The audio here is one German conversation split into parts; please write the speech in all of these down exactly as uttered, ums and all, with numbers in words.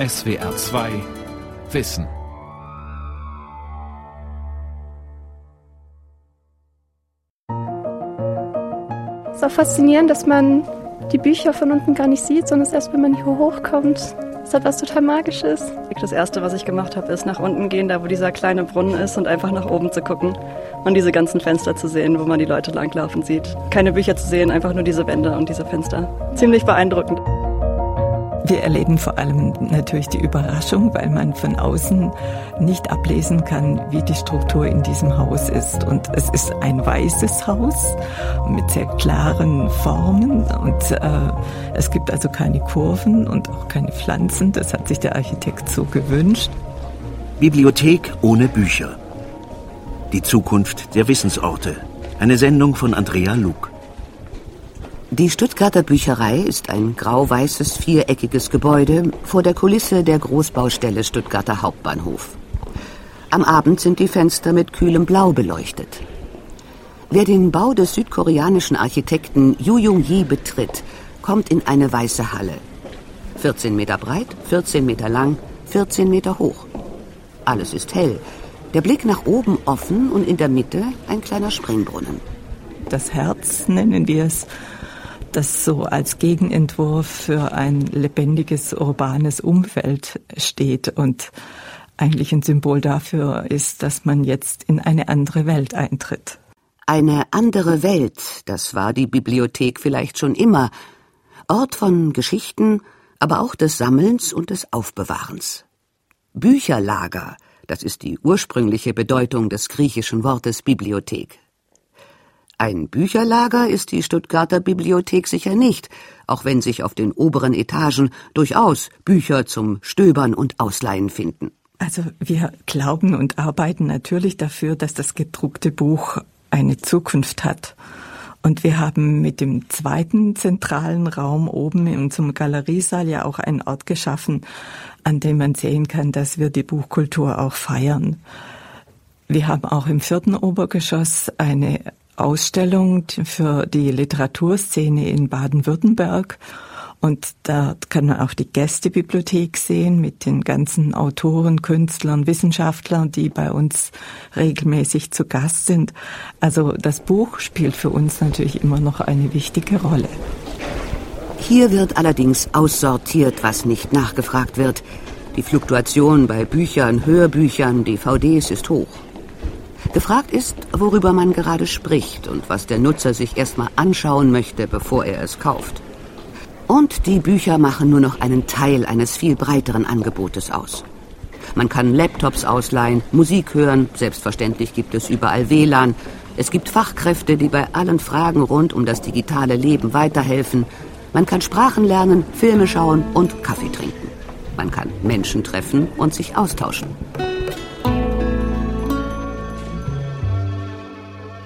S W R zwei Wissen. Es ist auch faszinierend, dass man die Bücher von unten gar nicht sieht, sondern erst, wenn man hier hochkommt. Es hat was total Magisches. Das Erste, was ich gemacht habe, ist nach unten gehen, da wo dieser kleine Brunnen ist, und einfach nach oben zu gucken und diese ganzen Fenster zu sehen, wo man die Leute langlaufen sieht. Keine Bücher zu sehen, einfach nur diese Wände und diese Fenster. Ziemlich beeindruckend. Wir erleben vor allem natürlich die Überraschung, weil man von außen nicht ablesen kann, wie die Struktur in diesem Haus ist. Und es ist ein weißes Haus mit sehr klaren Formen und äh, es gibt also keine Kurven und auch keine Pflanzen. Das hat sich der Architekt so gewünscht. Bibliothek ohne Bücher. Die Zukunft der Wissensorte. Eine Sendung von Andrea Luk. Die Stuttgarter Bücherei ist ein grau-weißes, viereckiges Gebäude vor der Kulisse der Großbaustelle Stuttgarter Hauptbahnhof. Am Abend sind die Fenster mit kühlem Blau beleuchtet. Wer den Bau des südkoreanischen Architekten Yoo Jung-hee betritt, kommt in eine weiße Halle. vierzehn Meter breit, vierzehn Meter lang, vierzehn Meter hoch. Alles ist hell, der Blick nach oben offen und in der Mitte ein kleiner Springbrunnen. Das Herz nennen wir es. Das so als Gegenentwurf für ein lebendiges, urbanes Umfeld steht und eigentlich ein Symbol dafür ist, dass man jetzt in eine andere Welt eintritt. Eine andere Welt, das war die Bibliothek vielleicht schon immer. Ort von Geschichten, aber auch des Sammelns und des Aufbewahrens. Bücherlager, das ist die ursprüngliche Bedeutung des griechischen Wortes Bibliothek. Ein Bücherlager ist die Stuttgarter Bibliothek sicher nicht, auch wenn sich auf den oberen Etagen durchaus Bücher zum Stöbern und Ausleihen finden. Also wir glauben und arbeiten natürlich dafür, dass das gedruckte Buch eine Zukunft hat. Und wir haben mit dem zweiten zentralen Raum oben in unserem Galeriesaal ja auch einen Ort geschaffen, an dem man sehen kann, dass wir die Buchkultur auch feiern. Wir haben auch im vierten Obergeschoss eine Ausstellung für die Literaturszene in Baden-Württemberg, und da kann man auch die Gästebibliothek sehen mit den ganzen Autoren, Künstlern, Wissenschaftlern, die bei uns regelmäßig zu Gast sind. Also das Buch spielt für uns natürlich immer noch eine wichtige Rolle. Hier wird allerdings aussortiert, was nicht nachgefragt wird. Die Fluktuation bei Büchern, Hörbüchern, D V Ds ist hoch. Gefragt ist, worüber man gerade spricht und was der Nutzer sich erstmal anschauen möchte, bevor er es kauft. Und die Bücher machen nur noch einen Teil eines viel breiteren Angebotes aus. Man kann Laptops ausleihen, Musik hören, selbstverständlich gibt es überall W L A N. Es gibt Fachkräfte, die bei allen Fragen rund um das digitale Leben weiterhelfen. Man kann Sprachen lernen, Filme schauen und Kaffee trinken. Man kann Menschen treffen und sich austauschen.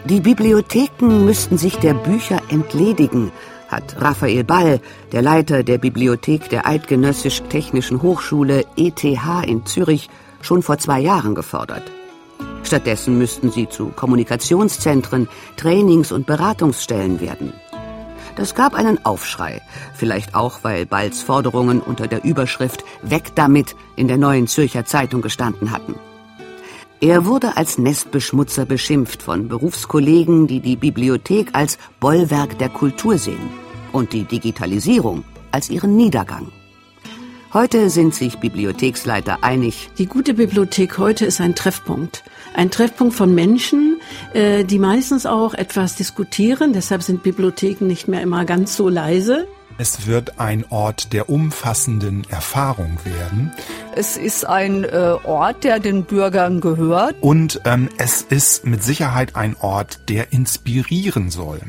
Die Bibliotheken müssten sich der Bücher entledigen, hat Raphael Ball, der Leiter der Bibliothek der Eidgenössisch-Technischen Hochschule E T H in Zürich, schon vor zwei Jahren gefordert. Stattdessen müssten sie zu Kommunikationszentren, Trainings- und Beratungsstellen werden. Das gab einen Aufschrei, vielleicht auch, weil Balls Forderungen unter der Überschrift »Weg damit« in der Neuen Zürcher Zeitung gestanden hatten. Er wurde als Nestbeschmutzer beschimpft von Berufskollegen, die die Bibliothek als Bollwerk der Kultur sehen und die Digitalisierung als ihren Niedergang. Heute sind sich Bibliotheksleiter einig. Die gute Bibliothek heute ist ein Treffpunkt. Ein Treffpunkt von Menschen, die meistens auch etwas diskutieren. Deshalb sind Bibliotheken nicht mehr immer ganz so leise. Es wird ein Ort der umfassenden Erfahrung werden. Es ist ein äh, Ort, der den Bürgern gehört. Und ähm, es ist mit Sicherheit ein Ort, der inspirieren soll.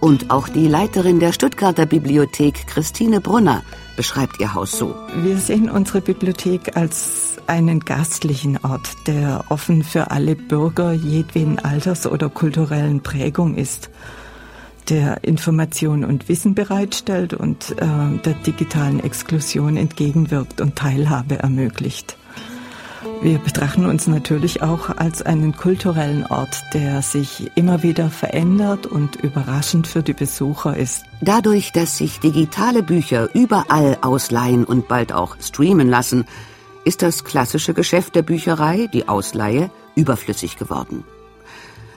Und auch die Leiterin der Stuttgarter Bibliothek, Christine Brunner, beschreibt ihr Haus so. Wir sehen unsere Bibliothek als einen gastlichen Ort, der offen für alle Bürger jedweden Alters oder kulturellen Prägung ist, der Information und Wissen bereitstellt und äh, der digitalen Exklusion entgegenwirkt und Teilhabe ermöglicht. Wir betrachten uns natürlich auch als einen kulturellen Ort, der sich immer wieder verändert und überraschend für die Besucher ist. Dadurch, dass sich digitale Bücher überall ausleihen und bald auch streamen lassen, ist das klassische Geschäft der Bücherei, die Ausleihe, überflüssig geworden.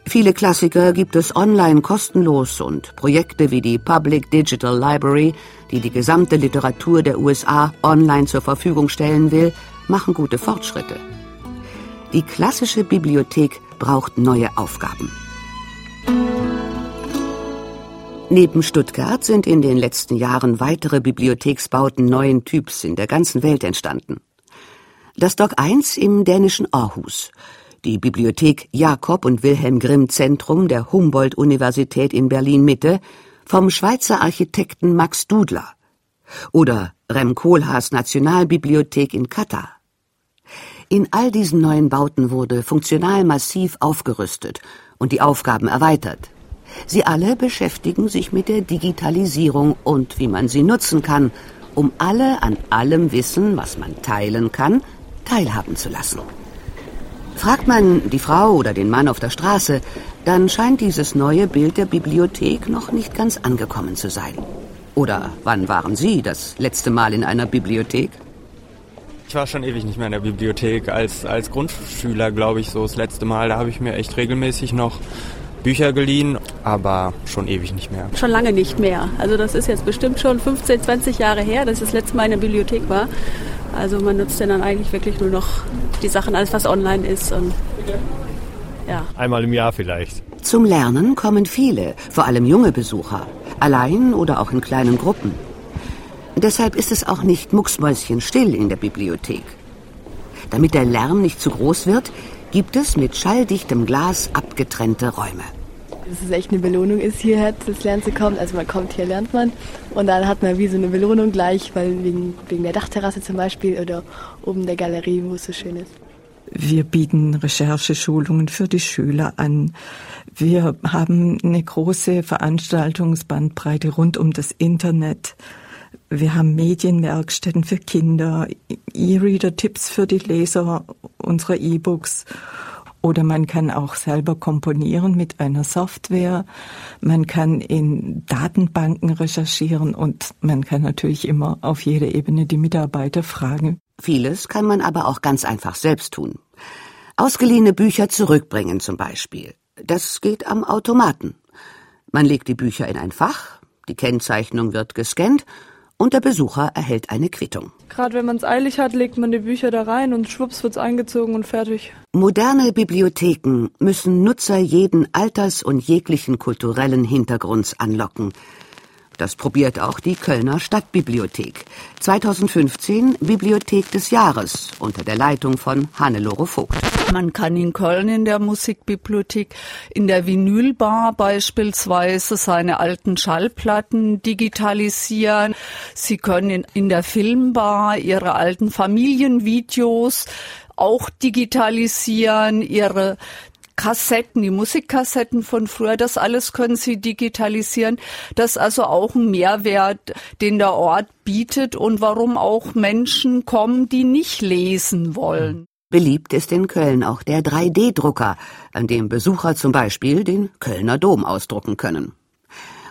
Viele Klassiker gibt es online kostenlos und Projekte wie die Public Digital Library, die die gesamte Literatur der U S A online zur Verfügung stellen will, machen gute Fortschritte. Die klassische Bibliothek braucht neue Aufgaben. Neben Stuttgart sind in den letzten Jahren weitere Bibliotheksbauten neuen Typs in der ganzen Welt entstanden. Das Doc eins im dänischen Aarhus, die Bibliothek Jakob und Wilhelm Grimm Zentrum der Humboldt-Universität in Berlin-Mitte vom Schweizer Architekten Max Dudler oder Rem Koolhaas Nationalbibliothek in Qatar. In all diesen neuen Bauten wurde funktional massiv aufgerüstet und die Aufgaben erweitert. Sie alle beschäftigen sich mit der Digitalisierung und wie man sie nutzen kann, um alle an allem Wissen, was man teilen kann, teilhaben zu lassen. Fragt man die Frau oder den Mann auf der Straße, dann scheint dieses neue Bild der Bibliothek noch nicht ganz angekommen zu sein. Oder wann waren Sie das letzte Mal in einer Bibliothek? Ich war schon ewig nicht mehr in der Bibliothek. Als, als Grundschüler, glaube ich, so das letzte Mal, da habe ich mir echt regelmäßig noch Bücher geliehen, aber schon ewig nicht mehr. Schon lange nicht mehr. Also das ist jetzt bestimmt schon fünfzehn, zwanzig Jahre her, dass ich das letzte Mal in der Bibliothek war. Also man nutzt ja dann eigentlich wirklich nur noch die Sachen, alles was online ist. Und, ja. Einmal im Jahr vielleicht. Zum Lernen kommen viele, vor allem junge Besucher, allein oder auch in kleinen Gruppen. Deshalb ist es auch nicht mucksmäuschenstill in der Bibliothek. Damit der Lärm nicht zu groß wird, gibt es mit schalldichtem Glas abgetrennte Räume. Dass es echt eine Belohnung ist, hierher das Lernen zu kommen. Also man kommt, hier lernt man. Und dann hat man wie so eine Belohnung gleich, weil wegen, wegen der Dachterrasse zum Beispiel oder oben der Galerie, wo es so schön ist. Wir bieten Rechercheschulungen für die Schüler an. Wir haben eine große Veranstaltungsbandbreite rund um das Internet. Wir haben Medienwerkstätten für Kinder, E-Reader-Tipps für die Leser unserer E-Books. Oder man kann auch selber komponieren mit einer Software. Man kann in Datenbanken recherchieren und man kann natürlich immer auf jeder Ebene die Mitarbeiter fragen. Vieles kann man aber auch ganz einfach selbst tun. Ausgeliehene Bücher zurückbringen zum Beispiel. Das geht am Automaten. Man legt die Bücher in ein Fach, die Kennzeichnung wird gescannt und der Besucher erhält eine Quittung. Gerade wenn man es eilig hat, legt man die Bücher da rein und schwupps wird's eingezogen und fertig. Moderne Bibliotheken müssen Nutzer jeden Alters und jeglichen kulturellen Hintergrunds anlocken. Das probiert auch die Kölner Stadtbibliothek. zweitausendfünfzehn Bibliothek des Jahres unter der Leitung von Hannelore Vogt. Man kann in Köln in der Musikbibliothek, in der Vinylbar beispielsweise, seine alten Schallplatten digitalisieren. Sie können in der Filmbar ihre alten Familienvideos auch digitalisieren, ihre Kassetten, die Musikkassetten von früher, das alles können Sie digitalisieren. Das ist also auch ein Mehrwert, den der Ort bietet und warum auch Menschen kommen, die nicht lesen wollen. Beliebt ist in Köln auch der drei D-Drucker, an dem Besucher zum Beispiel den Kölner Dom ausdrucken können.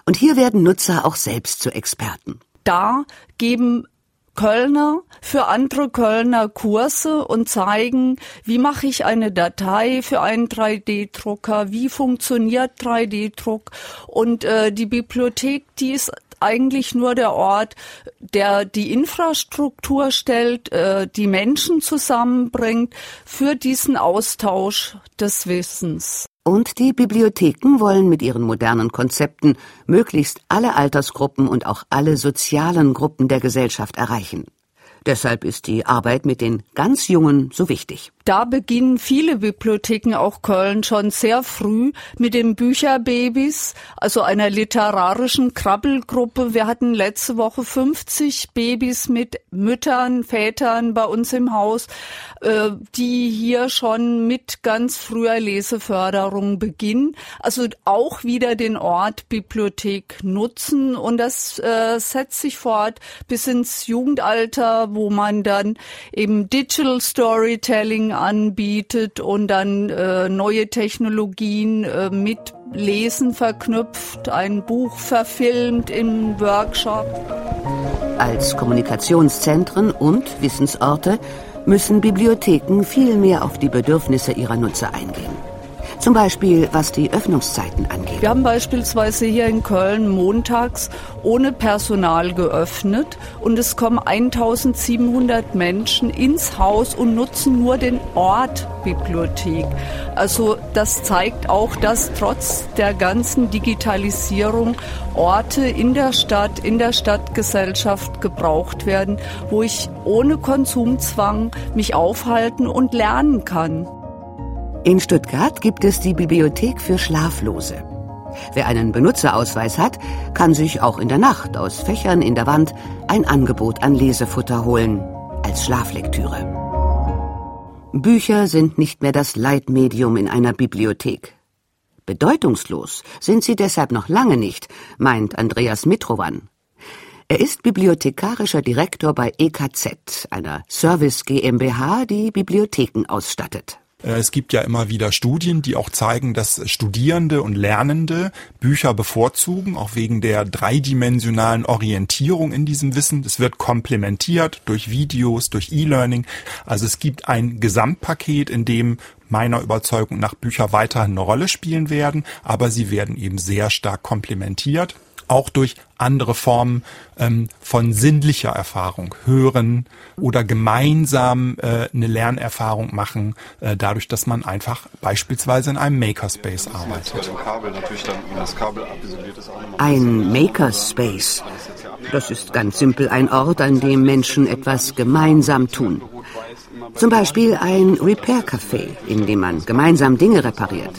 Und hier werden Nutzer auch selbst zu Experten. Da geben Kölner für andere Kölner Kurse und zeigen, wie mache ich eine Datei für einen drei D-Drucker, wie funktioniert drei D-Druck und äh, die Bibliothek, die ist eigentlich nur der Ort, der die Infrastruktur stellt, äh, die Menschen zusammenbringt für diesen Austausch des Wissens. Und die Bibliotheken wollen mit ihren modernen Konzepten möglichst alle Altersgruppen und auch alle sozialen Gruppen der Gesellschaft erreichen. Deshalb ist die Arbeit mit den ganz Jungen so wichtig. Da beginnen viele Bibliotheken, auch Köln, schon sehr früh mit den Bücherbabys, also einer literarischen Krabbelgruppe. Wir hatten letzte Woche fünfzig Babys mit Müttern, Vätern bei uns im Haus, äh, die hier schon mit ganz früher Leseförderung beginnen. Also auch wieder den Ort Bibliothek nutzen, und das äh, setzt sich fort bis ins Jugendalter, wo man dann eben Digital Storytelling anbietet und dann äh, neue Technologien äh, mit Lesen verknüpft, ein Buch verfilmt im Workshop. Als Kommunikationszentren und Wissensorte müssen Bibliotheken viel mehr auf die Bedürfnisse ihrer Nutzer eingehen. Zum Beispiel, was die Öffnungszeiten angeht. Wir haben beispielsweise hier in Köln montags ohne Personal geöffnet, und es kommen siebzehnhundert Menschen ins Haus und nutzen nur den Ort Bibliothek. Also das zeigt auch, dass trotz der ganzen Digitalisierung Orte in der Stadt, in der Stadtgesellschaft gebraucht werden, wo ich ohne Konsumzwang mich aufhalten und lernen kann. In Stuttgart gibt es die Bibliothek für Schlaflose. Wer einen Benutzerausweis hat, kann sich auch in der Nacht aus Fächern in der Wand ein Angebot an Lesefutter holen, als Schlaflektüre. Bücher sind nicht mehr das Leitmedium in einer Bibliothek. Bedeutungslos sind sie deshalb noch lange nicht, meint Andreas Mittrowann. Er ist bibliothekarischer Direktor bei E K Z, einer Service GmbH, die Bibliotheken ausstattet. Es gibt ja immer wieder Studien, die auch zeigen, dass Studierende und Lernende Bücher bevorzugen, auch wegen der dreidimensionalen Orientierung in diesem Wissen. Es wird komplementiert durch Videos, durch E-Learning. Also es gibt ein Gesamtpaket, in dem meiner Überzeugung nach Bücher weiterhin eine Rolle spielen werden, aber sie werden eben sehr stark komplementiert, auch durch andere Formen ähm, von sinnlicher Erfahrung, hören oder gemeinsam äh, eine Lernerfahrung machen, äh, dadurch, dass man einfach beispielsweise in einem Makerspace arbeitet. Ein Makerspace, das ist ganz simpel ein Ort, an dem Menschen etwas gemeinsam tun. Zum Beispiel ein Repair-Café, in dem man gemeinsam Dinge repariert.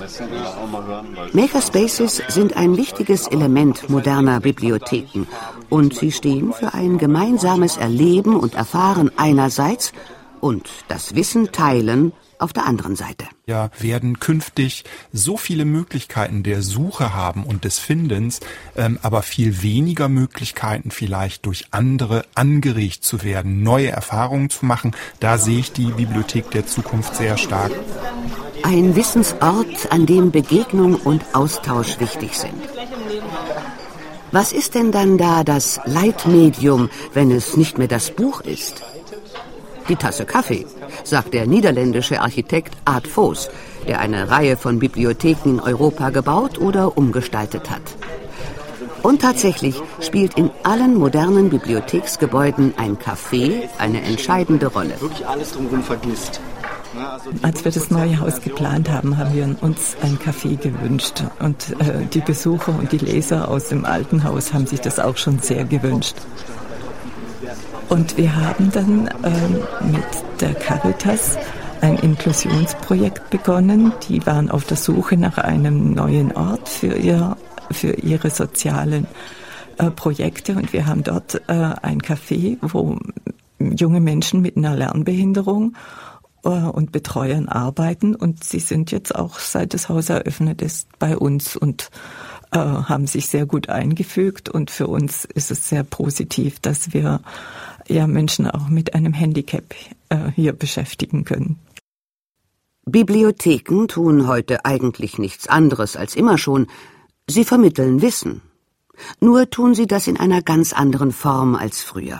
Makerspaces sind ein wichtiges Element moderner Bibliotheken, und sie stehen für ein gemeinsames Erleben und Erfahren einerseits und das Wissen teilen auf der anderen Seite. Ja, werden künftig so viele Möglichkeiten der Suche haben und des Findens, ähm, aber viel weniger Möglichkeiten vielleicht durch andere angeregt zu werden, neue Erfahrungen zu machen. Da sehe ich die Bibliothek der Zukunft sehr stark. Ein Wissensort, an dem Begegnung und Austausch wichtig sind. Was ist denn dann da das Leitmedium, wenn es nicht mehr das Buch ist? Die Tasse Kaffee, sagt der niederländische Architekt Art Voß, der eine Reihe von Bibliotheken in Europa gebaut oder umgestaltet hat. Und tatsächlich spielt in allen modernen Bibliotheksgebäuden ein Café eine entscheidende Rolle. Wirklich alles drumherum vergisst. Als wir das neue Haus geplant haben, haben wir uns ein Café gewünscht. Und äh, die Besucher und die Leser aus dem alten Haus haben sich das auch schon sehr gewünscht. Und wir haben dann ähm, mit der Caritas ein Inklusionsprojekt begonnen. Die waren auf der Suche nach einem neuen Ort für, ihr, für ihre sozialen äh, Projekte. Und wir haben dort äh, ein Café, wo junge Menschen mit einer Lernbehinderung äh, und Betreuern arbeiten. Und sie sind jetzt auch, seit das Haus eröffnet ist, bei uns und äh, haben sich sehr gut eingefügt. Und für uns ist es sehr positiv, dass wir ja Menschen auch mit einem Handicap äh, hier beschäftigen können. Bibliotheken tun heute eigentlich nichts anderes als immer schon. Sie vermitteln Wissen. Nur tun sie das in einer ganz anderen Form als früher.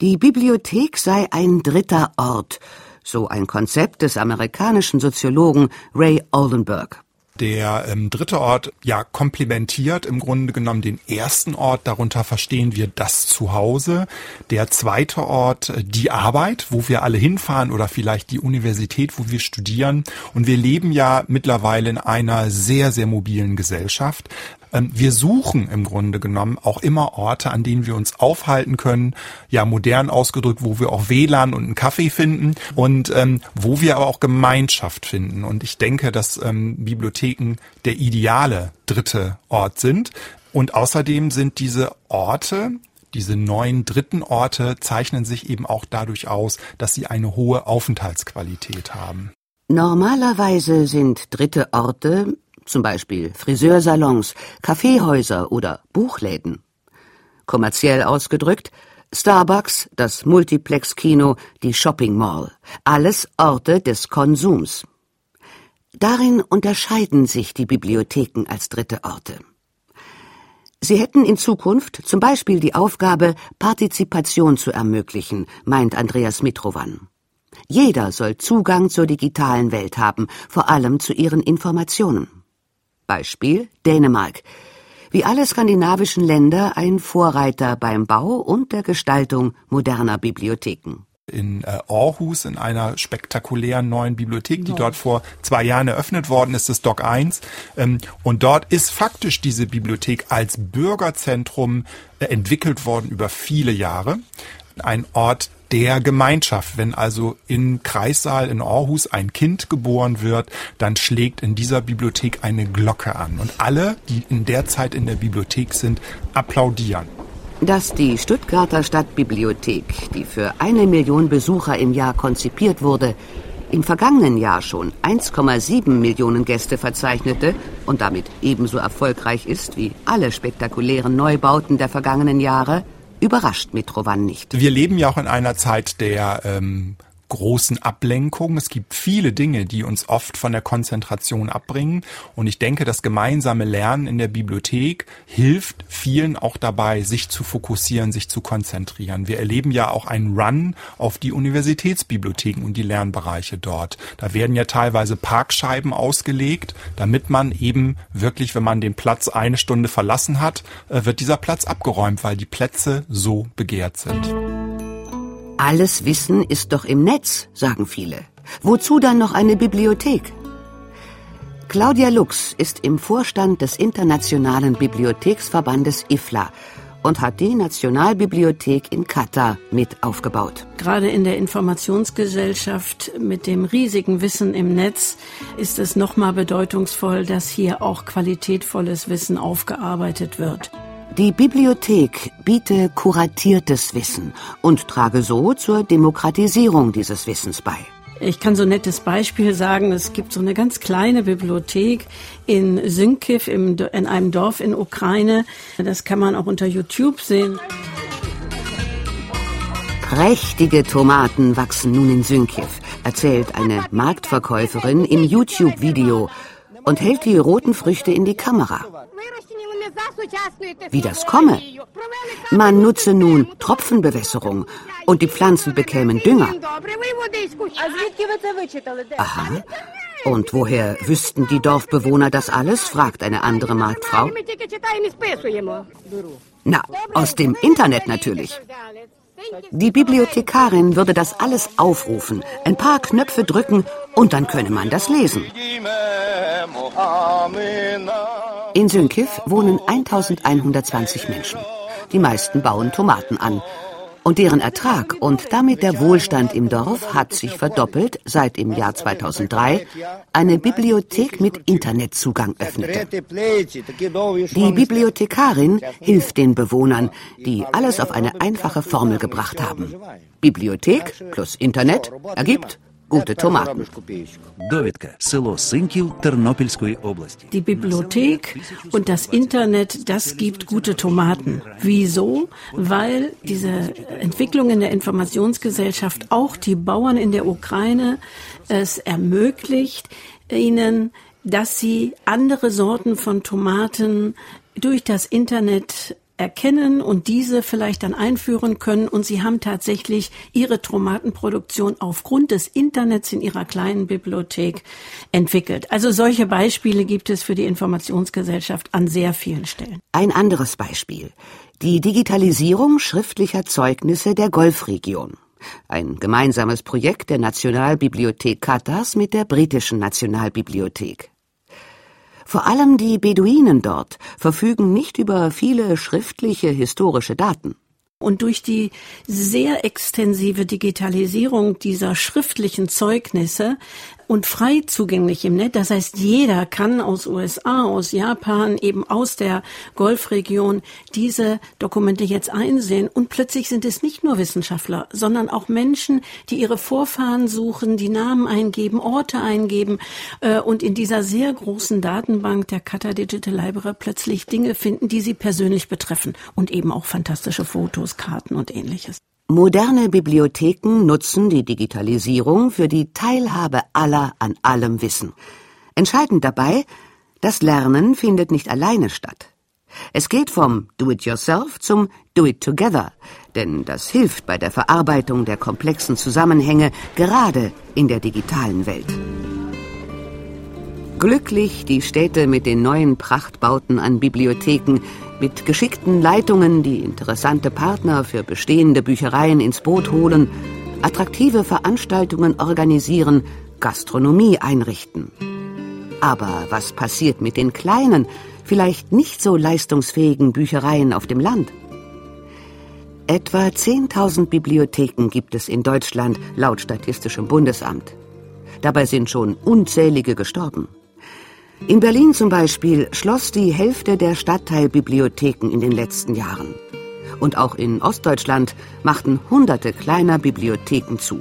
Die Bibliothek sei ein dritter Ort, so ein Konzept des amerikanischen Soziologen Ray Oldenburg. Der ähm, dritte Ort, ja, komplementiert im Grunde genommen den ersten Ort. Darunter verstehen wir das Zuhause. Der zweite Ort, die Arbeit, wo wir alle hinfahren, oder vielleicht die Universität, wo wir studieren. Und wir leben ja mittlerweile in einer sehr, sehr mobilen Gesellschaft. Wir suchen im Grunde genommen auch immer Orte, an denen wir uns aufhalten können, ja modern ausgedrückt, wo wir auch W L A N und einen Kaffee finden und ähm, wo wir aber auch Gemeinschaft finden. Und ich denke, dass ähm, Bibliotheken der ideale dritte Ort sind. Und außerdem sind diese Orte, diese neuen dritten Orte, zeichnen sich eben auch dadurch aus, dass sie eine hohe Aufenthaltsqualität haben. Normalerweise sind dritte Orte, zum Beispiel Friseursalons, Kaffeehäuser oder Buchläden. Kommerziell ausgedrückt, Starbucks, das Multiplex-Kino, die Shopping Mall. Alles Orte des Konsums. Darin unterscheiden sich die Bibliotheken als dritte Orte. Sie hätten in Zukunft zum Beispiel die Aufgabe, Partizipation zu ermöglichen, meint Andreas Mittrowann. Jeder soll Zugang zur digitalen Welt haben, vor allem zu ihren Informationen. Beispiel Dänemark. Wie alle skandinavischen Länder ein Vorreiter beim Bau und der Gestaltung moderner Bibliotheken. In Aarhus, in einer spektakulären neuen Bibliothek, die dort vor zwei Jahren eröffnet worden ist, das Doc eins. Und dort ist faktisch diese Bibliothek als Bürgerzentrum entwickelt worden über viele Jahre. Ein Ort der Gemeinschaft. Wenn also im Kreissaal in Aarhus ein Kind geboren wird, dann schlägt in dieser Bibliothek eine Glocke an. Und alle, die in der Zeit in der Bibliothek sind, applaudieren. Dass die Stuttgarter Stadtbibliothek, die für eine Million Besucher im Jahr konzipiert wurde, im vergangenen Jahr schon eins Komma sieben Millionen Gäste verzeichnete und damit ebenso erfolgreich ist wie alle spektakulären Neubauten der vergangenen Jahre, überrascht Mittrowann nicht. Wir leben ja auch in einer Zeit der ähm großen Ablenkungen. Es gibt viele Dinge, die uns oft von der Konzentration abbringen. Und ich denke, das gemeinsame Lernen in der Bibliothek hilft vielen auch dabei, sich zu fokussieren, sich zu konzentrieren. Wir erleben ja auch einen Run auf die Universitätsbibliotheken und die Lernbereiche dort. Da werden ja teilweise Parkscheiben ausgelegt, damit man eben wirklich, wenn man den Platz eine Stunde verlassen hat, wird dieser Platz abgeräumt, weil die Plätze so begehrt sind. Alles Wissen ist doch im Netz, sagen viele. Wozu dann noch eine Bibliothek? Claudia Lux ist im Vorstand des Internationalen Bibliotheksverbandes I F L A und hat die Nationalbibliothek in Qatar mit aufgebaut. Gerade in der Informationsgesellschaft mit dem riesigen Wissen im Netz ist es nochmal bedeutungsvoll, dass hier auch qualitätvolles Wissen aufgearbeitet wird. Die Bibliothek biete kuratiertes Wissen und trage so zur Demokratisierung dieses Wissens bei. Ich kann so ein nettes Beispiel sagen. Es gibt so eine ganz kleine Bibliothek in Sinkiw, in einem Dorf in Ukraine. Das kann man auch unter YouTube sehen. Prächtige Tomaten wachsen nun in Sinkiw, erzählt eine Marktverkäuferin im YouTube-Video und hält die roten Früchte in die Kamera. Wie das komme? Man nutze nun Tropfenbewässerung und die Pflanzen bekämen Dünger. Aha. Und woher wüssten die Dorfbewohner das alles, fragt eine andere Marktfrau. Na, aus dem Internet natürlich. Die Bibliothekarin würde das alles aufrufen, ein paar Knöpfe drücken und dann könne man das lesen. In Sinkiw wohnen eintausendeinhundertzwanzig Menschen. Die meisten bauen Tomaten an. Und deren Ertrag und damit der Wohlstand im Dorf hat sich verdoppelt, seit im Jahr zweitausenddrei eine Bibliothek mit Internetzugang öffnete. Die Bibliothekarin hilft den Bewohnern, die alles auf eine einfache Formel gebracht haben. Bibliothek plus Internet ergibt gute Tomaten. Die Bibliothek und das Internet, das gibt gute Tomaten. Wieso? Weil diese Entwicklung in der Informationsgesellschaft auch die Bauern in der Ukraine es ermöglicht, ihnen, dass sie andere Sorten von Tomaten durch das Internet erkennen und diese vielleicht dann einführen können. Und sie haben tatsächlich ihre Tomatenproduktion aufgrund des Internets in ihrer kleinen Bibliothek entwickelt. Also solche Beispiele gibt es für die Informationsgesellschaft an sehr vielen Stellen. Ein anderes Beispiel. Die Digitalisierung schriftlicher Zeugnisse der Golfregion. Ein gemeinsames Projekt der Nationalbibliothek Qatars mit der britischen Nationalbibliothek. Vor allem die Beduinen dort verfügen nicht über viele schriftliche historische Daten. Und durch die sehr extensive Digitalisierung dieser schriftlichen Zeugnisse und frei zugänglich im Netz, das heißt, jeder kann aus U S A, aus Japan, eben aus der Golfregion diese Dokumente jetzt einsehen. Und plötzlich sind es nicht nur Wissenschaftler, sondern auch Menschen, die ihre Vorfahren suchen, die Namen eingeben, Orte eingeben und in dieser sehr großen Datenbank der Qatar Digital Library plötzlich Dinge finden, die sie persönlich betreffen und eben auch fantastische Fotos, Karten und Ähnliches. Moderne Bibliotheken nutzen die Digitalisierung für die Teilhabe aller an allem Wissen. Entscheidend dabei, das Lernen findet nicht alleine statt. Es geht vom Do-it-yourself zum Do-it-together, denn das hilft bei der Verarbeitung der komplexen Zusammenhänge, gerade in der digitalen Welt. Glücklich die Städte mit den neuen Prachtbauten an Bibliotheken, mit geschickten Leitungen, die interessante Partner für bestehende Büchereien ins Boot holen, attraktive Veranstaltungen organisieren, Gastronomie einrichten. Aber was passiert mit den kleinen, vielleicht nicht so leistungsfähigen Büchereien auf dem Land? Etwa zehntausend Bibliotheken gibt es in Deutschland, laut Statistischem Bundesamt. Dabei sind schon unzählige gestorben. In Berlin zum Beispiel schloss die Hälfte der Stadtteilbibliotheken in den letzten Jahren. Und auch in Ostdeutschland machten hunderte kleiner Bibliotheken zu.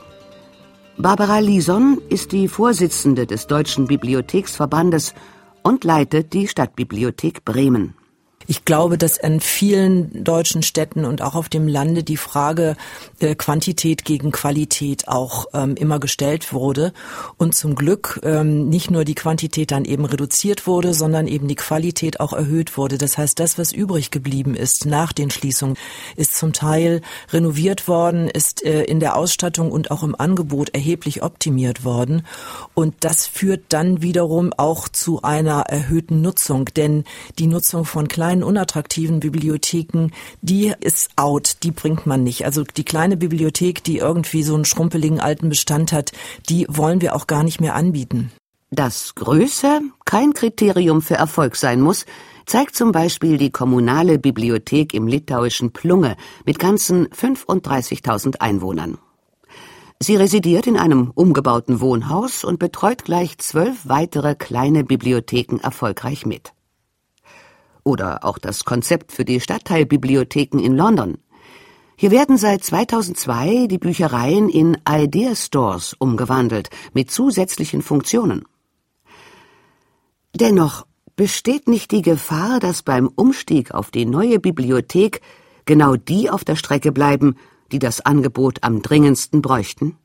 Barbara Lison ist die Vorsitzende des Deutschen Bibliotheksverbandes und leitet die Stadtbibliothek Bremen. Ich glaube, dass an vielen deutschen Städten und auch auf dem Lande die Frage äh, Quantität gegen Qualität auch ähm, immer gestellt wurde und zum Glück ähm, nicht nur die Quantität dann eben reduziert wurde, sondern eben die Qualität auch erhöht wurde. Das heißt, das, was übrig geblieben ist nach den Schließungen, ist zum Teil renoviert worden, ist äh, in der Ausstattung und auch im Angebot erheblich optimiert worden. Und das führt dann wiederum auch zu einer erhöhten Nutzung, denn die Nutzung von kleinen unattraktiven Bibliotheken, die ist out, die bringt man nicht. Also die kleine Bibliothek, die irgendwie so einen schrumpeligen alten Bestand hat, die wollen wir auch gar nicht mehr anbieten. Dass Größe kein Kriterium für Erfolg sein muss, zeigt zum Beispiel die kommunale Bibliothek im litauischen Plunge mit ganzen fünfunddreißigtausend Einwohnern. Sie residiert in einem umgebauten Wohnhaus und betreut gleich zwölf weitere kleine Bibliotheken erfolgreich mit. Oder auch das Konzept für die Stadtteilbibliotheken in London. Hier werden seit zweitausendzwei die Büchereien in Idea Stores umgewandelt, mit zusätzlichen Funktionen. Dennoch besteht nicht die Gefahr, dass beim Umstieg auf die neue Bibliothek genau die auf der Strecke bleiben, die das Angebot am dringendsten bräuchten?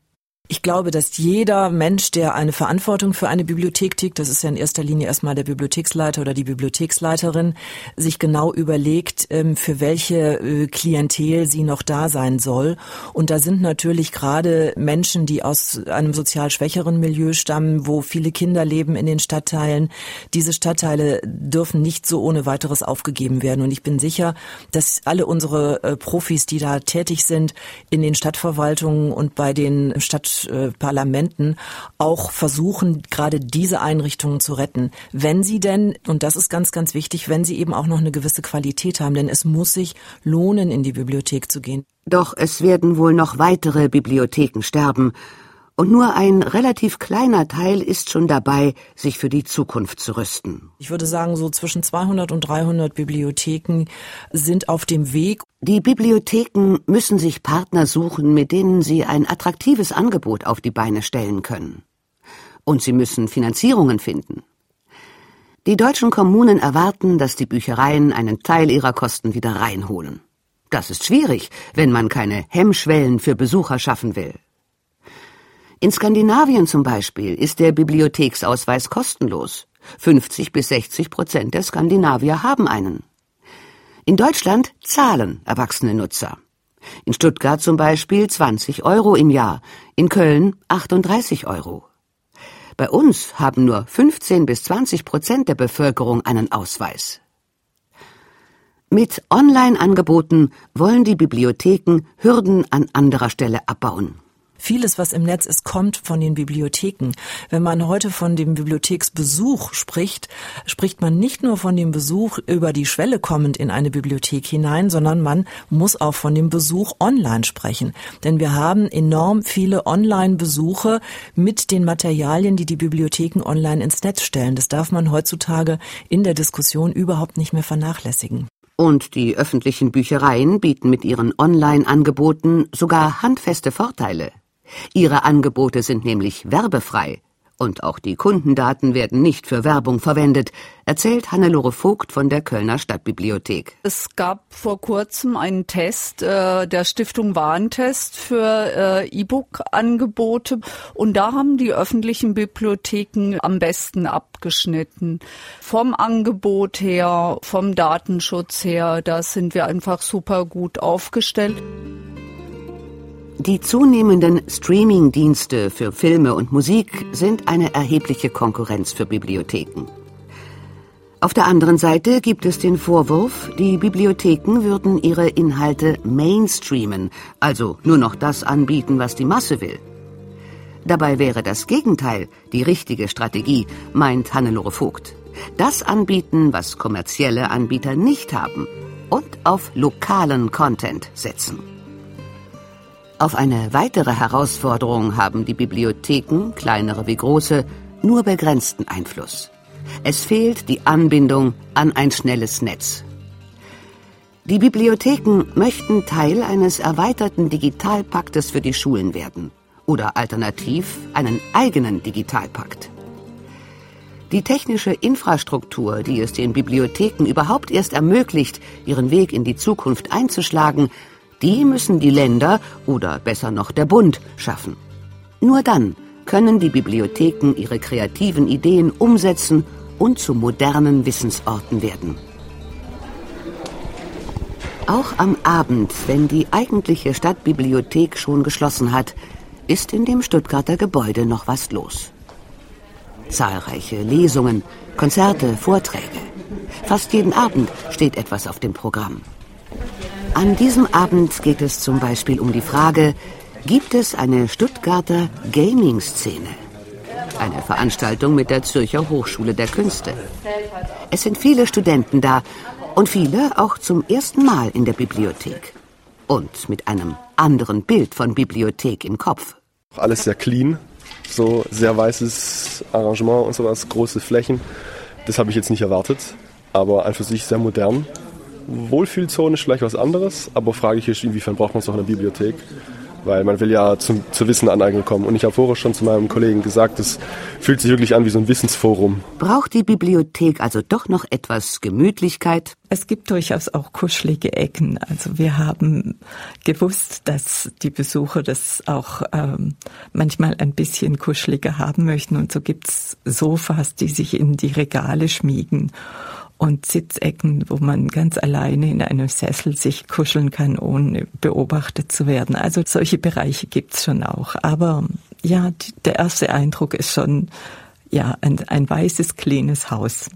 Ich glaube, dass jeder Mensch, der eine Verantwortung für eine Bibliothek trägt, das ist ja in erster Linie erstmal der Bibliotheksleiter oder die Bibliotheksleiterin, sich genau überlegt, für welche Klientel sie noch da sein soll. Und da sind natürlich gerade Menschen, die aus einem sozial schwächeren Milieu stammen, wo viele Kinder leben in den Stadtteilen. Diese Stadtteile dürfen nicht so ohne weiteres aufgegeben werden. Und ich bin sicher, dass alle unsere Profis, die da tätig sind, in den Stadtverwaltungen und bei den Stadt Parlamenten auch versuchen, gerade diese Einrichtungen zu retten. Wenn sie denn, und das ist ganz, ganz wichtig, wenn sie eben auch noch eine gewisse Qualität haben, denn es muss sich lohnen, in die Bibliothek zu gehen. Doch es werden wohl noch weitere Bibliotheken sterben. Und nur ein relativ kleiner Teil ist schon dabei, sich für die Zukunft zu rüsten. Ich würde sagen, so zwischen zweihundert und dreihundert Bibliotheken sind auf dem Weg. Die Bibliotheken müssen sich Partner suchen, mit denen sie ein attraktives Angebot auf die Beine stellen können. Und sie müssen Finanzierungen finden. Die deutschen Kommunen erwarten, dass die Büchereien einen Teil ihrer Kosten wieder reinholen. Das ist schwierig, wenn man keine Hemmschwellen für Besucher schaffen will. In Skandinavien zum Beispiel ist der Bibliotheksausweis kostenlos. fünfzig bis sechzig Prozent der Skandinavier haben einen. In Deutschland zahlen erwachsene Nutzer. In Stuttgart zum Beispiel zwanzig Euro im Jahr, in Köln achtunddreißig Euro. Bei uns haben nur fünfzehn bis zwanzig Prozent der Bevölkerung einen Ausweis. Mit Online-Angeboten wollen die Bibliotheken Hürden an anderer Stelle abbauen. Vieles, was im Netz ist, kommt von den Bibliotheken. Wenn man heute von dem Bibliotheksbesuch spricht, spricht man nicht nur von dem Besuch über die Schwelle kommend in eine Bibliothek hinein, sondern man muss auch von dem Besuch online sprechen. Denn wir haben enorm viele Online-Besuche mit den Materialien, die die Bibliotheken online ins Netz stellen. Das darf man heutzutage in der Diskussion überhaupt nicht mehr vernachlässigen. Und die öffentlichen Büchereien bieten mit ihren Online-Angeboten sogar handfeste Vorteile. Ihre Angebote sind nämlich werbefrei. Und auch die Kundendaten werden nicht für Werbung verwendet, erzählt Hannelore Vogt von der Kölner Stadtbibliothek. Es gab vor kurzem einen Test äh, der Stiftung Warentest für äh, E-Book-Angebote. Und da haben die öffentlichen Bibliotheken am besten abgeschnitten. Vom Angebot her, vom Datenschutz her, da sind wir einfach super gut aufgestellt. Die zunehmenden Streaming-Dienste für Filme und Musik sind eine erhebliche Konkurrenz für Bibliotheken. Auf der anderen Seite gibt es den Vorwurf, die Bibliotheken würden ihre Inhalte mainstreamen, also nur noch das anbieten, was die Masse will. Dabei wäre das Gegenteil die richtige Strategie, meint Hannelore Vogt. Das anbieten, was kommerzielle Anbieter nicht haben, und auf lokalen Content setzen. Auf eine weitere Herausforderung haben die Bibliotheken, kleinere wie große, nur begrenzten Einfluss. Es fehlt die Anbindung an ein schnelles Netz. Die Bibliotheken möchten Teil eines erweiterten Digitalpaktes für die Schulen werden oder alternativ einen eigenen Digitalpakt. Die technische Infrastruktur, die es den Bibliotheken überhaupt erst ermöglicht, ihren Weg in die Zukunft einzuschlagen, die müssen die Länder oder besser noch der Bund schaffen. Nur dann können die Bibliotheken ihre kreativen Ideen umsetzen und zu modernen Wissensorten werden. Auch am Abend, wenn die eigentliche Stadtbibliothek schon geschlossen hat, ist in dem Stuttgarter Gebäude noch was los. Zahlreiche Lesungen, Konzerte, Vorträge. Fast jeden Abend steht etwas auf dem Programm. An diesem Abend geht es zum Beispiel um die Frage, gibt es eine Stuttgarter Gaming-Szene? Eine Veranstaltung mit der Zürcher Hochschule der Künste. Es sind viele Studenten da und viele auch zum ersten Mal in der Bibliothek. Und mit einem anderen Bild von Bibliothek im Kopf. Alles sehr clean, so sehr weißes Arrangement und sowas, große Flächen. Das habe ich jetzt nicht erwartet, aber an für sich sehr modern. Wohlfühlzone ist vielleicht was anderes, aber frage ich mich, inwiefern braucht man es noch in der Bibliothek? Weil man will ja zum, zur Wissenaneignung kommen. Und ich habe vorher schon zu meinem Kollegen gesagt, es fühlt sich wirklich an wie so ein Wissensforum. Braucht die Bibliothek also doch noch etwas Gemütlichkeit? Es gibt durchaus auch kuschelige Ecken. Also wir haben gewusst, dass die Besucher das auch ähm, manchmal ein bisschen kuscheliger haben möchten. Und so gibt es Sofas, die sich in die Regale schmiegen. Und Sitzecken, wo man ganz alleine in einem Sessel sich kuscheln kann, ohne beobachtet zu werden. Also solche Bereiche gibt's schon auch. Aber ja, die, der erste Eindruck ist schon ja ein, ein weißes, cleanes Haus.